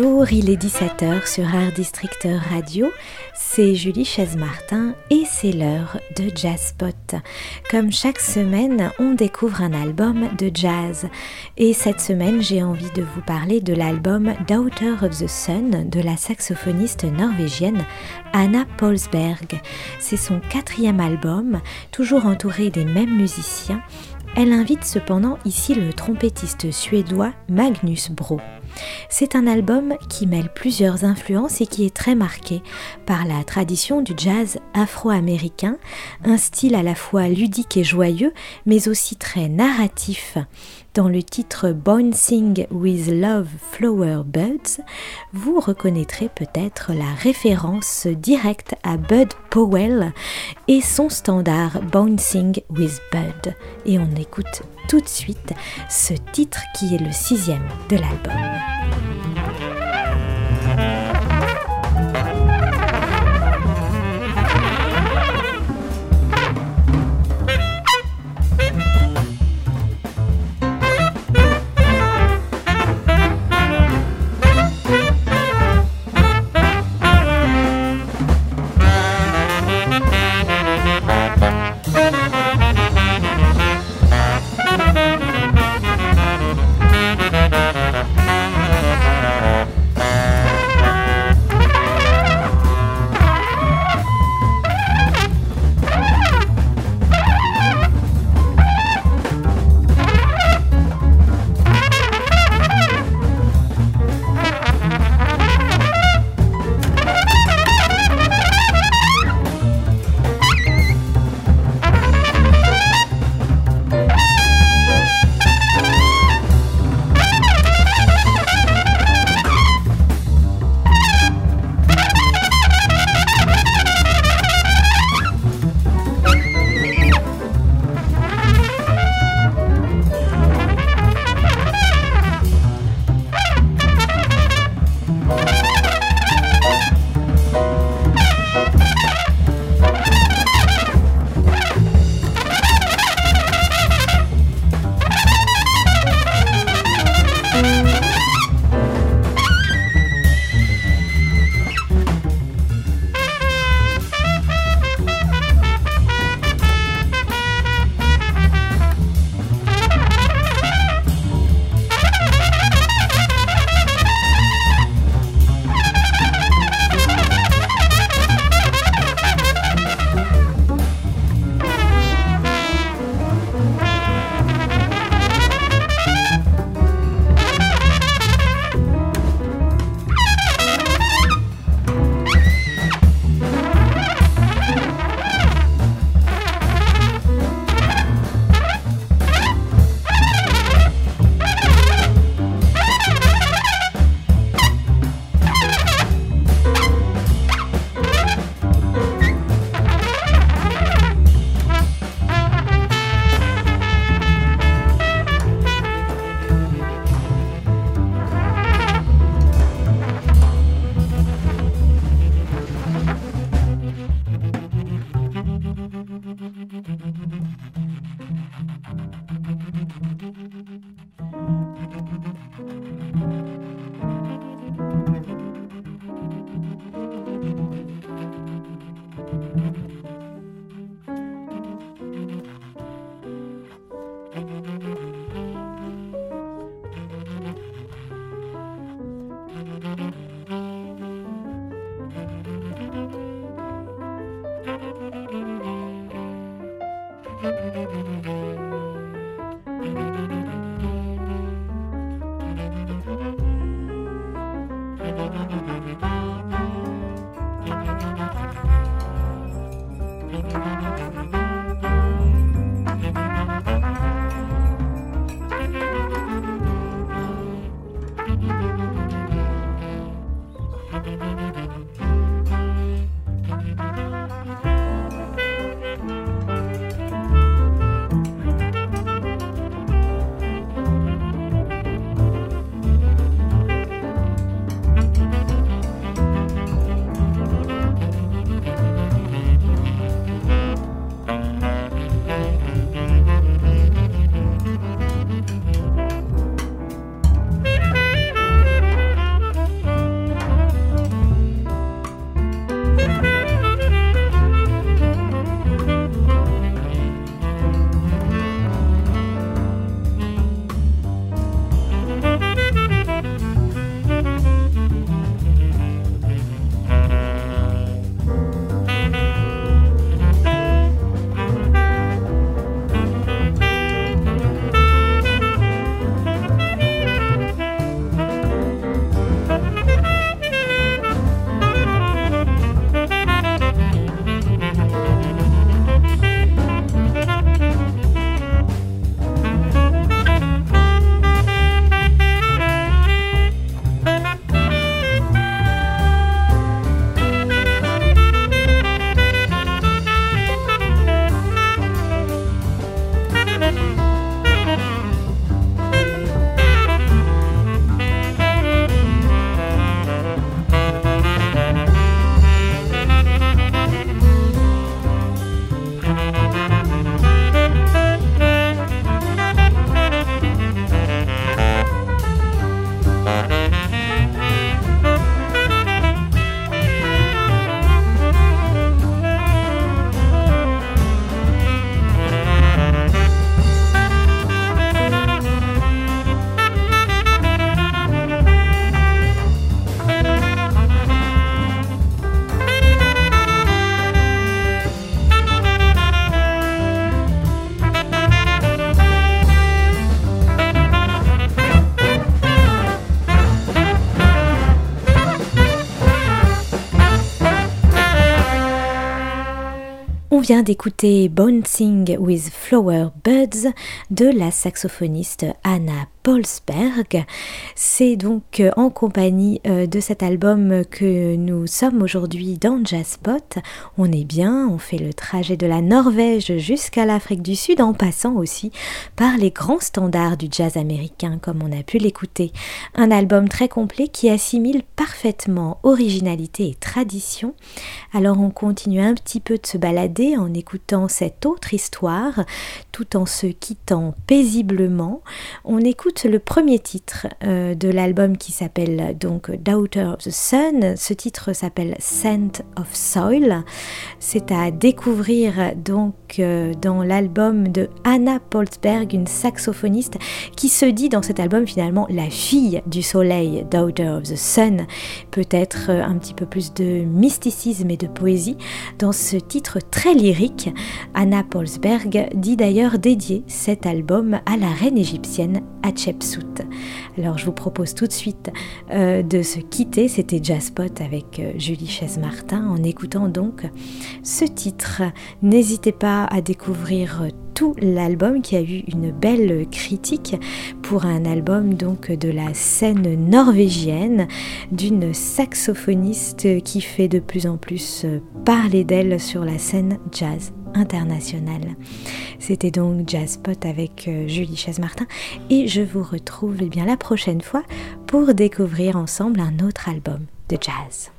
Bonjour, il est 17h sur Art District Radio, c'est Julie Chazemartin et c'est l'heure de Jazzpot. Comme chaque semaine, on découvre un album de jazz et cette semaine j'ai envie de vous parler de l'album Daughter of the Sun de la saxophoniste norvégienne Anna Paulsberg. C'est son 4e album, toujours entourée des mêmes musiciens. Elle invite cependant ici le trompettiste suédois Magnus Bro. C'est un album qui mêle plusieurs influences et qui est très marqué par la tradition du jazz afro-américain, un style à la fois ludique et joyeux, mais aussi très narratif. Dans le titre « Bouncing with Love Flower Buds », vous reconnaîtrez peut-être la référence directe à Bud Powell et son standard « Bouncing with Bud ». Et on écoute tout de suite ce titre qui est le 6e de l'album. vient d'écouter Bouncing with Flower Buds de la saxophoniste Anna Paulsberg. C'est donc en compagnie de cet album que nous sommes aujourd'hui dans Jazzpot. On est bien, on fait le trajet de la Norvège jusqu'à l'Afrique du Sud en passant aussi par les grands standards du jazz américain comme on a pu l'écouter. Un album très complet qui assimile parfaitement originalité et tradition. Alors on continue un petit peu de se balader en écoutant cette autre histoire tout en se quittant paisiblement. On écoute le premier titre de l'album qui s'appelle donc Daughter of the Sun. Ce titre s'appelle Scent of Soil. C'est à découvrir donc dans l'album de Anna Paulsberg, une saxophoniste qui se dit dans cet album finalement la fille du soleil, Daughter of the Sun. Peut-être un petit peu plus de mysticisme et de poésie dans ce titre très lyrique. Anna Paulsberg dit d'ailleurs dédier cet album à la reine égyptienne Hatshepsut. Alors je vous propose tout de suite de se quitter. C'était Jazzpot avec Julie Chazemartin en écoutant donc ce titre. N'hésitez pas à découvrir tout l'album qui a eu une belle critique pour un album donc de la scène norvégienne, d'une saxophoniste qui fait de plus en plus parler d'elle sur la scène jazz internationale. C'était donc Jazzpot avec Julie Chazemartin et je vous retrouve bien la prochaine fois pour découvrir ensemble un autre album de jazz.